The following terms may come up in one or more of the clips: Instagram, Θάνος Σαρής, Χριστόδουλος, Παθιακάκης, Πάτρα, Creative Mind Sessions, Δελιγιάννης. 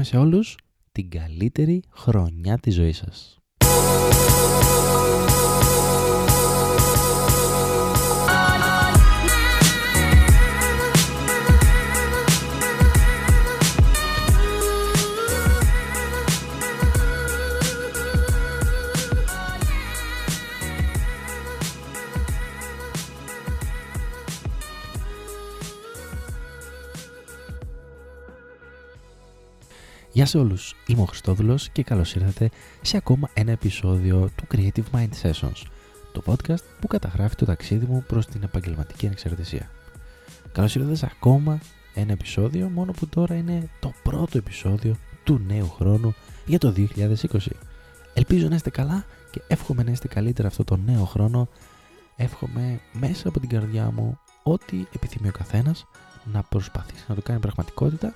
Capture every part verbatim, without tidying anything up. εύχομαι σε όλους την καλύτερη χρονιά της ζωής σας. Γεια σε όλους, είμαι ο Χριστόδουλος και καλώς ήρθατε σε ακόμα ένα επεισόδιο του Creative Mind Sessions, το podcast που καταγράφει το ταξίδι μου προς την επαγγελματική ανεξαρτησία. Καλώς ήρθατε σε ακόμα ένα επεισόδιο, μόνο που τώρα είναι το πρώτο επεισόδιο του νέου χρόνου για το δύο χιλιάδες είκοσι. Ελπίζω να είστε καλά και εύχομαι να είστε καλύτερα αυτό το νέο χρόνο. Εύχομαι μέσα από την καρδιά μου ό,τι επιθυμεί ο καθένας να προσπαθήσει να το κάνει πραγματικότητα.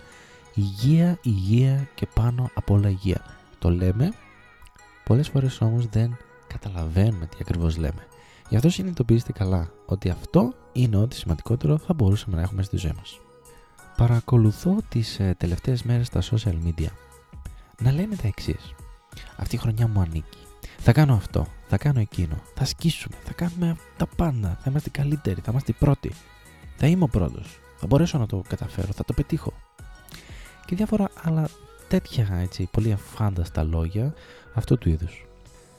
Υγεία, υγεία και πάνω απ' όλα υγεία. Το λέμε, πολλές φορές όμως δεν καταλαβαίνουμε τι ακριβώς λέμε. Γι' αυτό συνειδητοποιήστε καλά ότι αυτό είναι ό,τι σημαντικότερο θα μπορούσαμε να έχουμε στη ζωή μας. Παρακολουθώ τις ε, τελευταίες μέρες τα social media να λένε τα εξής. Αυτή η χρονιά μου ανήκει. Θα κάνω αυτό, θα κάνω εκείνο, θα σκίσουμε, θα κάνουμε τα πάντα, θα είμαστε καλύτεροι, θα είμαστε οι πρώτοι. Θα είμαι ο πρώτος, θα μπορέσω να το καταφέρω, θα το πετύχω. Και διάφορα άλλα τέτοια, έτσι, πολύ αφάνταστα λόγια αυτού του είδους.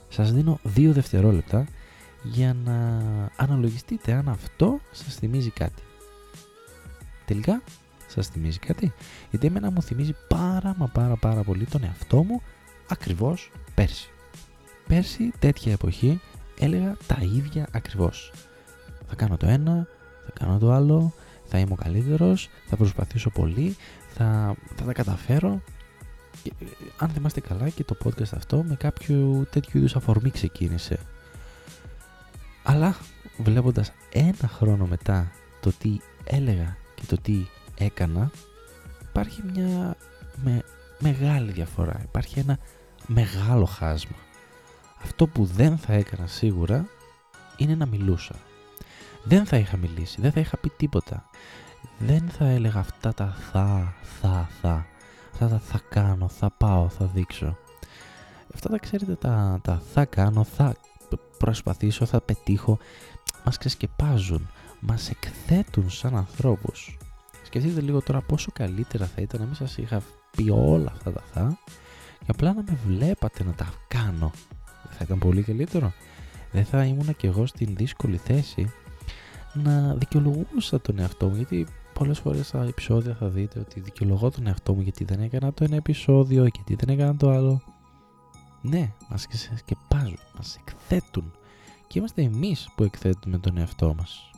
Σας δίνω δύο δευτερόλεπτα για να αναλογιστείτε αν αυτό σας θυμίζει κάτι. Τελικά, σας θυμίζει κάτι, γιατί εμένα μου θυμίζει πάρα μα πάρα πάρα πολύ τον εαυτό μου ακριβώς πέρσι. Πέρσι τέτοια εποχή έλεγα τα ίδια ακριβώς. Θα κάνω το ένα, θα κάνω το άλλο, θα είμαι ο καλύτερος, θα προσπαθήσω πολύ, θα, θα τα καταφέρω. Και, αν θυμάστε καλά, και το podcast αυτό με κάποιο τέτοιου είδους αφορμή ξεκίνησε. Αλλά βλέποντας ένα χρόνο μετά το τι έλεγα και το τι έκανα, υπάρχει μια με, μεγάλη διαφορά, υπάρχει ένα μεγάλο χάσμα. Αυτό που δεν θα έκανα σίγουρα είναι να μιλούσα. Δεν θα είχα μιλήσει, δεν θα είχα πει τίποτα. Δεν θα έλεγα αυτά τα θα, θα, θα. Αυτά τα θα κάνω, θα πάω, θα δείξω. Αυτά τα ξέρετε τα, τα θα κάνω, θα προσπαθήσω, θα πετύχω. Μας ξεσκεπάζουν, μας εκθέτουν σαν ανθρώπους. Σκεφτείτε λίγο τώρα πόσο καλύτερα θα ήταν να μην σας είχα πει όλα αυτά τα θα και απλά να με βλέπατε να τα κάνω. Θα ήταν πολύ καλύτερο. Δεν θα ήμουν και εγώ στην δύσκολη θέση να δικαιολογούσα τον εαυτό μου, γιατί πολλές φορές στα επεισόδια θα δείτε ότι δικαιολογώ τον εαυτό μου γιατί δεν έκανα το ένα επεισόδιο, γιατί δεν έκανα το άλλο. Ναι, μας σκεπάζουν, μας εκθέτουν και είμαστε εμείς που εκθέτουμε τον εαυτό μας.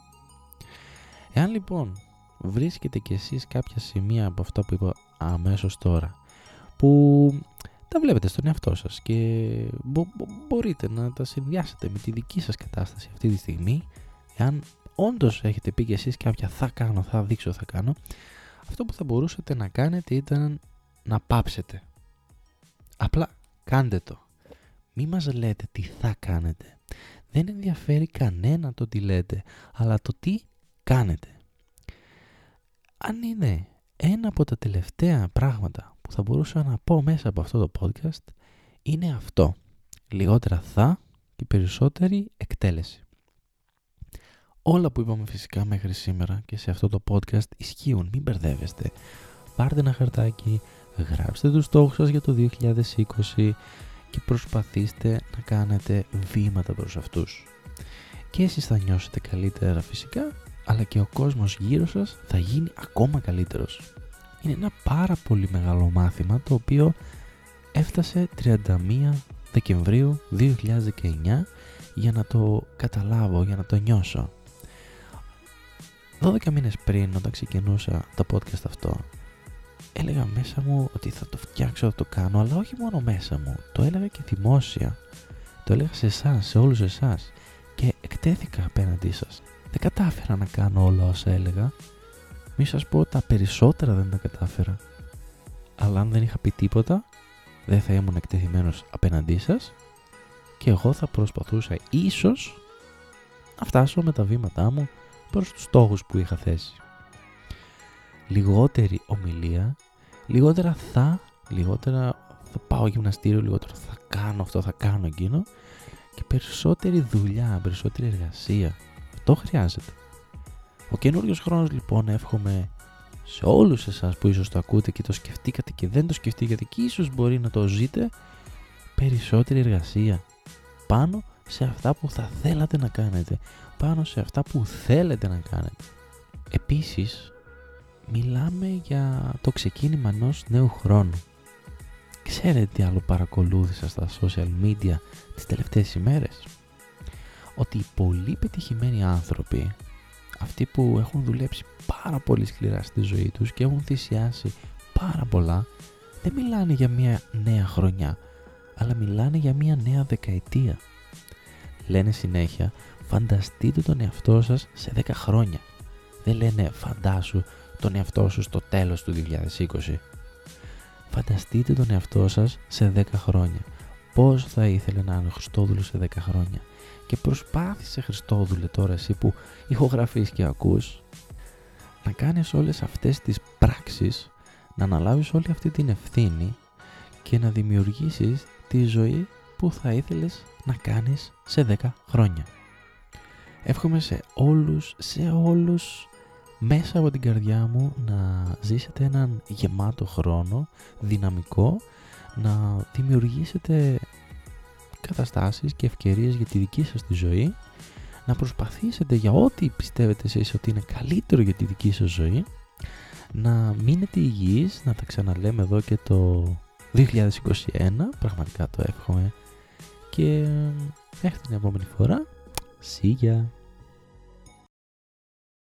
Εάν λοιπόν βρίσκετε κι εσείς κάποια σημεία από αυτά που είπα αμέσως τώρα που τα βλέπετε στον εαυτό σας και μπο- μπο- μπορείτε να τα συνδυάσετε με τη δική σας κατάσταση αυτή τη στιγμή, εάν όντως έχετε πει και εσείς κάποια θα κάνω, θα δείξω, θα κάνω, αυτό που θα μπορούσατε να κάνετε ήταν να πάψετε. Απλά κάντε το. Μη μας λέτε τι θα κάνετε. Δεν ενδιαφέρει κανένα το τι λέτε, αλλά το τι κάνετε. Αν είναι ένα από τα τελευταία πράγματα που θα μπορούσα να πω μέσα από αυτό το podcast, είναι αυτό. Λιγότερα θα και περισσότερη εκτέλεση. Όλα που είπαμε φυσικά μέχρι σήμερα και σε αυτό το podcast ισχύουν, μην μπερδεύεστε. Πάρτε ένα χαρτάκι, γράψτε τους στόχους σας για το δύο χιλιάδες είκοσι και προσπαθήστε να κάνετε βήματα προς αυτούς. Και εσείς θα νιώσετε καλύτερα φυσικά, αλλά και ο κόσμος γύρω σας θα γίνει ακόμα καλύτερος. Είναι ένα πάρα πολύ μεγάλο μάθημα, το οποίο έφτασε τριάντα μία Δεκεμβρίου δύο χιλιάδες δεκαεννιά για να το καταλάβω, για να το νιώσω. δώδεκα μήνες πριν, όταν ξεκινούσα το podcast αυτό, έλεγα μέσα μου ότι θα το φτιάξω, θα το κάνω, αλλά όχι μόνο μέσα μου. Το έλεγα και δημόσια. Το έλεγα σε εσάς, σε όλους εσάς. Και εκτέθηκα απέναντί σας. Δεν κατάφερα να κάνω όλα όσα έλεγα. Μη σας πω, τα περισσότερα δεν τα κατάφερα. Αλλά αν δεν είχα πει τίποτα, δεν θα ήμουν εκτεθειμένος απέναντί σας και εγώ θα προσπαθούσα ίσως να φτάσω με τα βήματά μου προς τους στόχους που είχα θέσει. Λιγότερη ομιλία, λιγότερα θα, λιγότερα θα πάω γυμναστήριο, λιγότερο θα κάνω αυτό, θα κάνω εκείνο, και περισσότερη δουλειά, περισσότερη εργασία. Αυτό χρειάζεται. Ο καινούριος χρόνος, λοιπόν, εύχομαι σε όλους εσάς που ίσως το ακούτε και το σκεφτήκατε και δεν το σκεφτήκατε και ίσως μπορεί να το ζείτε, περισσότερη εργασία πάνω σε αυτά που θα θέλατε να κάνετε, πάνω σε αυτά που θέλετε να κάνετε. Επίσης, μιλάμε για το ξεκίνημα ενός νέου χρόνου. Ξέρετε τι άλλο παρακολούθησα στα social media τις τελευταίες ημέρες? Ότι οι πολύ πετυχημένοι άνθρωποι, αυτοί που έχουν δουλέψει πάρα πολύ σκληρά στη ζωή τους και έχουν θυσιάσει πάρα πολλά, δεν μιλάνε για μια νέα χρονιά, αλλά μιλάνε για μια νέα δεκαετία. Λένε συνέχεια, φανταστείτε τον εαυτό σας σε δέκα χρόνια. Δεν λένε φαντάσου τον εαυτό σου στο τέλος του δύο χιλιάδες είκοσι. Φανταστείτε τον εαυτό σας σε δέκα χρόνια. Πώς θα ήθελε να είναι ο Χριστόδουλος σε δέκα χρόνια. Και προσπάθησε, Χριστόδουλε, τώρα εσύ που ηχογραφείς και ακούς, να κάνεις όλες αυτές τις πράξεις, να αναλάβεις όλη αυτή την ευθύνη και να δημιουργήσεις τη ζωή που θα ήθελες να κάνεις σε δέκα χρόνια. Εύχομαι σε όλους, σε όλους μέσα από την καρδιά μου να ζήσετε έναν γεμάτο χρόνο, δυναμικό, να δημιουργήσετε καταστάσεις και ευκαιρίες για τη δική σας τη ζωή, να προσπαθήσετε για ό,τι πιστεύετε εσείς ότι είναι καλύτερο για τη δική σας ζωή, να μείνετε υγιείς, να τα ξαναλέμε εδώ και το δύο χιλιάδες είκοσι ένα, πραγματικά το εύχομαι, και μέχρι την επόμενη φορά, see ya!